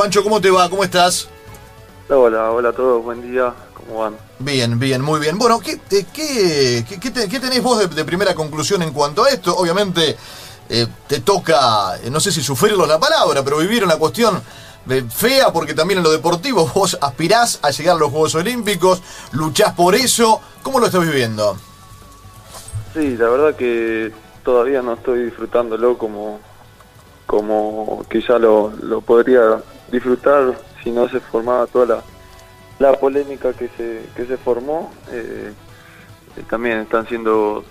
Pancho, ¿cómo te va? ¿Cómo estás? Hola, hola a todos, buen día, ¿cómo van? Bien, bien, muy bien. Bueno, ¿qué tenés vos de primera conclusión en cuanto a esto? Obviamente te toca, no sé si sufrirlo la palabra, pero vivir una cuestión fea, porque también en lo deportivo vos aspirás a llegar a los Juegos Olímpicos, luchás por eso. ¿Cómo lo estás viviendo? Sí, la verdad que todavía no estoy disfrutándolo como que ya lo podría disfrutar si no se formaba toda la polémica que se formó. También están siendo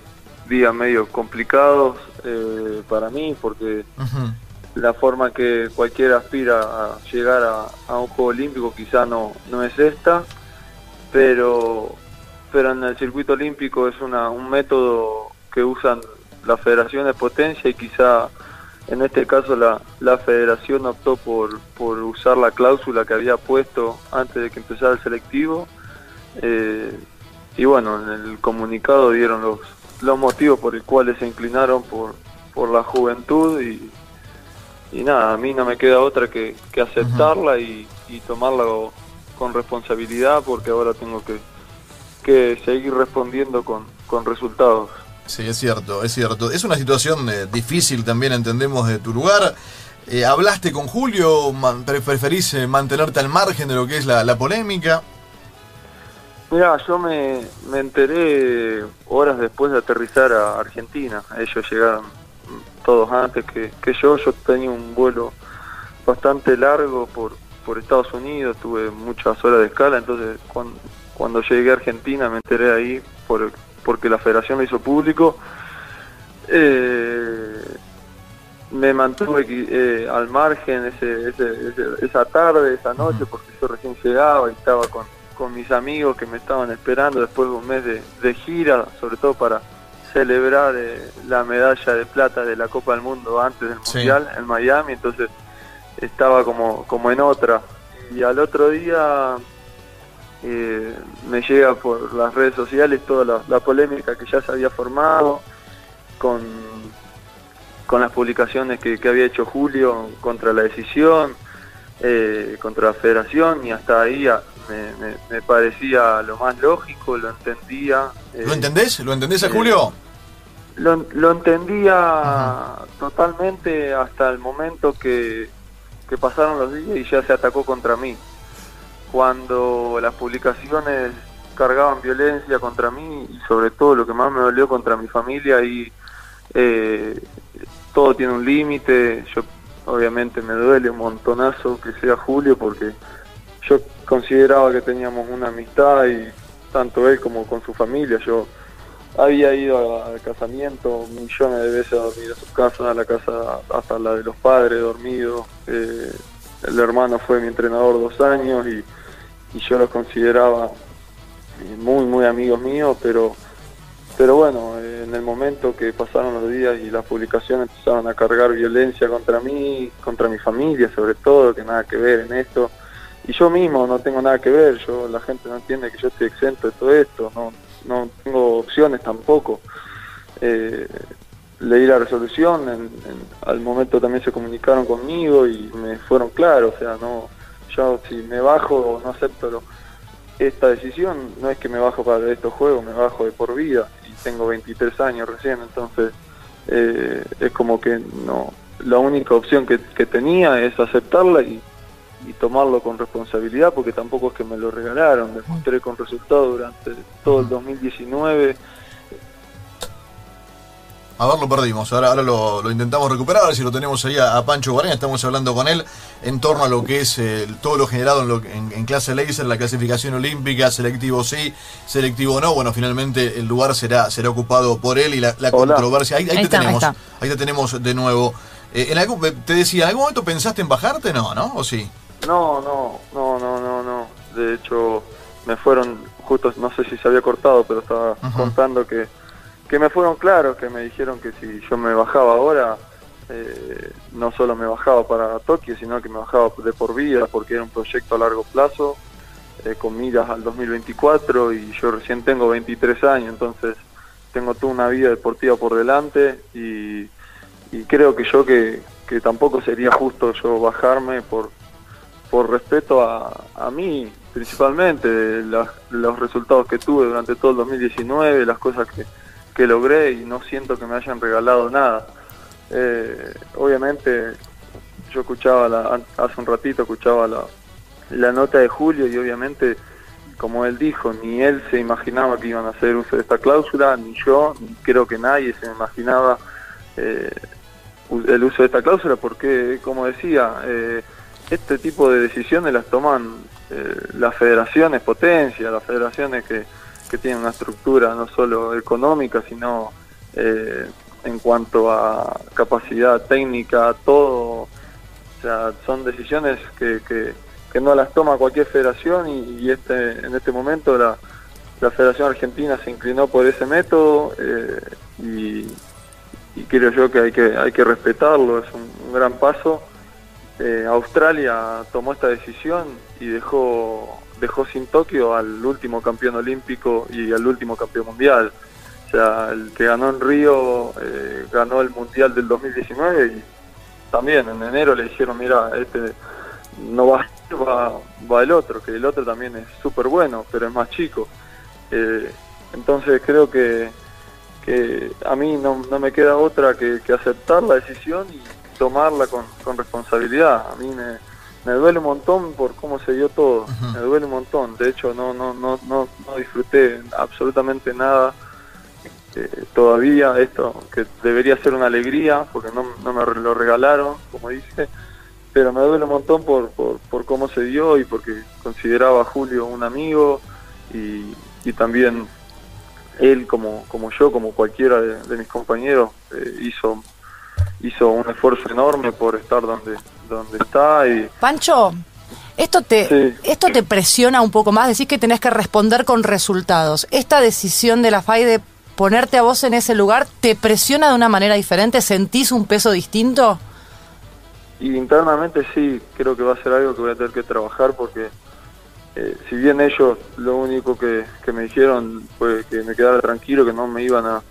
días medio complicados para mí, porque la forma que cualquiera aspira a llegar a un Juego Olímpico quizá no es esta, pero en el circuito olímpico es un método que usan las federaciones potencia, y quizá en este caso la federación optó por usar la cláusula que había puesto antes de que empezara el selectivo, y bueno, en el comunicado dieron los motivos por los cuales se inclinaron por la juventud, y nada, a mí no me queda otra que aceptarla y tomarla con responsabilidad, porque ahora tengo que seguir respondiendo con resultados. Sí, es cierto, es cierto. Es una situación difícil también, entendemos, de tu lugar. ¿Hablaste con Julio? ¿Preferís mantenerte al margen de lo que es la polémica? Mirá, yo me enteré horas después de aterrizar a Argentina. Ellos llegaron todos antes que yo. Yo tenía un vuelo bastante largo por Estados Unidos, tuve muchas horas de escala, entonces cuando llegué a Argentina me enteré ahí porque la federación lo hizo público. Me mantuve al margen esa tarde, esa noche, porque yo recién llegaba y estaba con mis amigos que me estaban esperando después de un mes de gira, sobre todo para celebrar la medalla de plata de la Copa del Mundo antes del Mundial en Miami. Entonces estaba como en otra, y al otro día me llega por las redes sociales toda la polémica que ya se había formado con las publicaciones que había hecho Julio contra la decisión, contra la federación, y hasta ahí me parecía lo más lógico, lo entendía. ¿Lo entendés? ¿Lo entendés a Julio? Lo entendía totalmente hasta el momento que pasaron los días y ya se atacó contra mí. Cuando las publicaciones cargaban violencia contra mí, y sobre todo lo que más me dolió, contra mi familia, y todo tiene un límite. Yo obviamente me duele un montonazo que sea Julio, porque yo consideraba que teníamos una amistad, y tanto él como con su familia. Yo había ido al casamiento millones de veces a dormir a su casa, a la casa hasta la de los padres, dormido. El hermano fue mi entrenador 2 años, y yo los consideraba muy, muy amigos míos, pero bueno, en el momento que pasaron los días y las publicaciones empezaron a cargar violencia contra mí, contra mi familia sobre todo, que nada que ver en esto, y yo mismo no tengo nada que ver. La gente no entiende que yo estoy exento de todo esto, no tengo opciones tampoco. Leí la resolución, al momento también se comunicaron conmigo y me fueron claros. O sea, yo si me bajo o no acepto esta decisión, no es que me bajo para estos juegos, me bajo de por vida, y tengo 23 años recién, entonces es como que no, la única opción que tenía es aceptarla y tomarlo con responsabilidad, porque tampoco es que me lo regalaron. Demostré con resultado durante todo el 2019. A ver, lo perdimos, ahora lo intentamos recuperar, a ver si lo tenemos ahí a Pancho Guareña. Estamos hablando con él en torno a lo que es todo lo generado en clase laser, la clasificación olímpica, selectivo sí, selectivo no. Bueno, finalmente el lugar será ocupado por él, y la controversia. Ahí te tenemos de nuevo. Te decía, ¿en algún momento pensaste en bajarte? ¿No? ¿O sí? No. De hecho, me fueron, justo, no sé si se había cortado, pero estaba contando que me fueron claros, que me dijeron que si yo me bajaba ahora, no solo me bajaba para Tokio, sino que me bajaba de por vida, porque era un proyecto a largo plazo, con miras al 2024, y yo recién tengo 23 años, entonces tengo toda una vida deportiva por delante, y creo que tampoco sería justo yo bajarme por por respeto a mí, principalmente, los resultados que tuve durante todo el 2019, las cosas que logré, y no siento que me hayan regalado nada. Obviamente, yo escuchaba, hace un ratito escuchaba la nota de Julio, y obviamente, como él dijo, ni él se imaginaba que iban a hacer uso de esta cláusula, ni yo, ni creo que nadie se imaginaba el uso de esta cláusula, porque, como decía, este tipo de decisiones las toman las federaciones potencia, las federaciones que tienen una estructura no solo económica, sino en cuanto a capacidad técnica, todo. O sea, son decisiones que no las toma cualquier federación, y en este momento la Federación Argentina se inclinó por ese método, y creo yo que hay que respetarlo. Es un gran paso. Australia tomó esta decisión y dejó sin Tokio al último campeón olímpico y al último campeón mundial. O sea, el que ganó en Río ganó el mundial del 2019, y también en enero le dijeron, mira, este no va el otro, que el otro también es súper bueno, pero es más chico. Entonces creo que a mí no me queda otra que aceptar la decisión y tomarla con responsabilidad. A mí me duele un montón por cómo se dio todo. Uh-huh. Me duele un montón. De hecho, no disfruté absolutamente nada todavía. Esto que debería ser una alegría, porque no me lo regalaron, como dice. Pero me duele un montón por cómo se dio, y porque consideraba a Julio un amigo, y también él, como yo, como cualquiera de mis compañeros, hizo un esfuerzo enorme por estar donde está. Y Pancho, esto te presiona un poco más. Decís que tenés que responder con resultados. ¿Esta decisión de la FAI de ponerte a vos en ese lugar te presiona de una manera diferente? ¿Sentís un peso distinto? Y internamente sí, creo que va a ser algo que voy a tener que trabajar, porque si bien ellos lo único que me dijeron fue que me quedara tranquilo, que no me iban a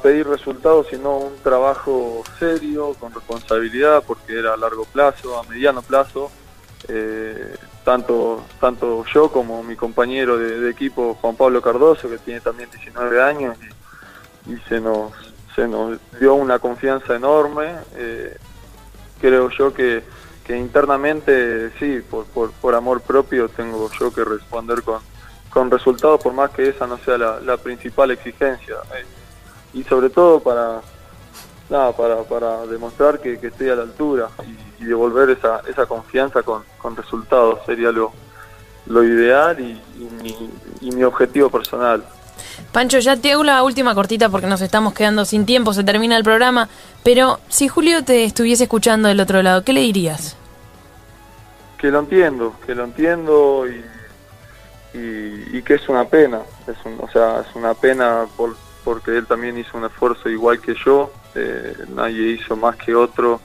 pedir resultados, sino un trabajo serio, con responsabilidad, porque era a largo plazo, a mediano plazo, tanto yo como mi compañero de equipo, Juan Pablo Cardoso, que tiene también 19 años, y se nos dio una confianza enorme. Creo yo que internamente, sí, por amor propio, tengo yo que responder con resultados, por más que esa no sea la principal exigencia. Y sobre todo para demostrar que estoy a la altura, y devolver esa confianza con resultados sería lo ideal, y mi objetivo personal. Pancho, ya te hago la última cortita porque nos estamos quedando sin tiempo, se termina el programa, pero si Julio te estuviese escuchando del otro lado, ¿qué le dirías? Que lo entiendo y que es una pena, es una pena porque él también hizo un esfuerzo igual que yo, nadie hizo más que otro,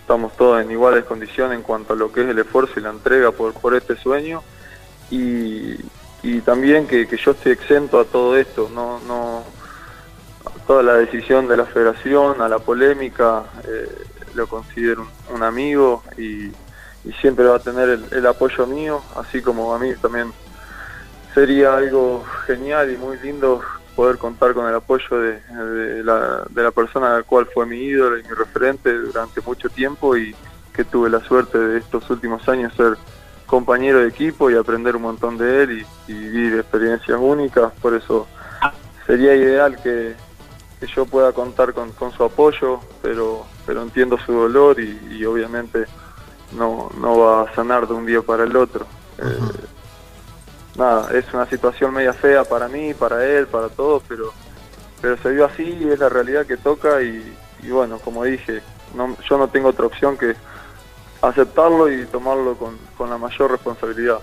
estamos todos en iguales condiciones en cuanto a lo que es el esfuerzo y la entrega por este sueño, y también que yo estoy exento a todo esto, a toda la decisión de la federación, a la polémica, lo considero un amigo, y siempre va a tener el apoyo mío, así como a mí también sería algo genial y muy lindo poder contar con el apoyo de la persona a la cual fue mi ídolo y mi referente durante mucho tiempo, y que tuve la suerte de estos últimos años ser compañero de equipo y aprender un montón de él, y vivir experiencias únicas. Por eso sería ideal que yo pueda contar con su apoyo, pero entiendo su dolor, y obviamente no va a sanar de un día para el otro. Nada, es una situación media fea para mí, para él, para todos, pero se vio así y es la realidad que toca, y bueno, como dije, yo no tengo otra opción que aceptarlo y tomarlo con la mayor responsabilidad.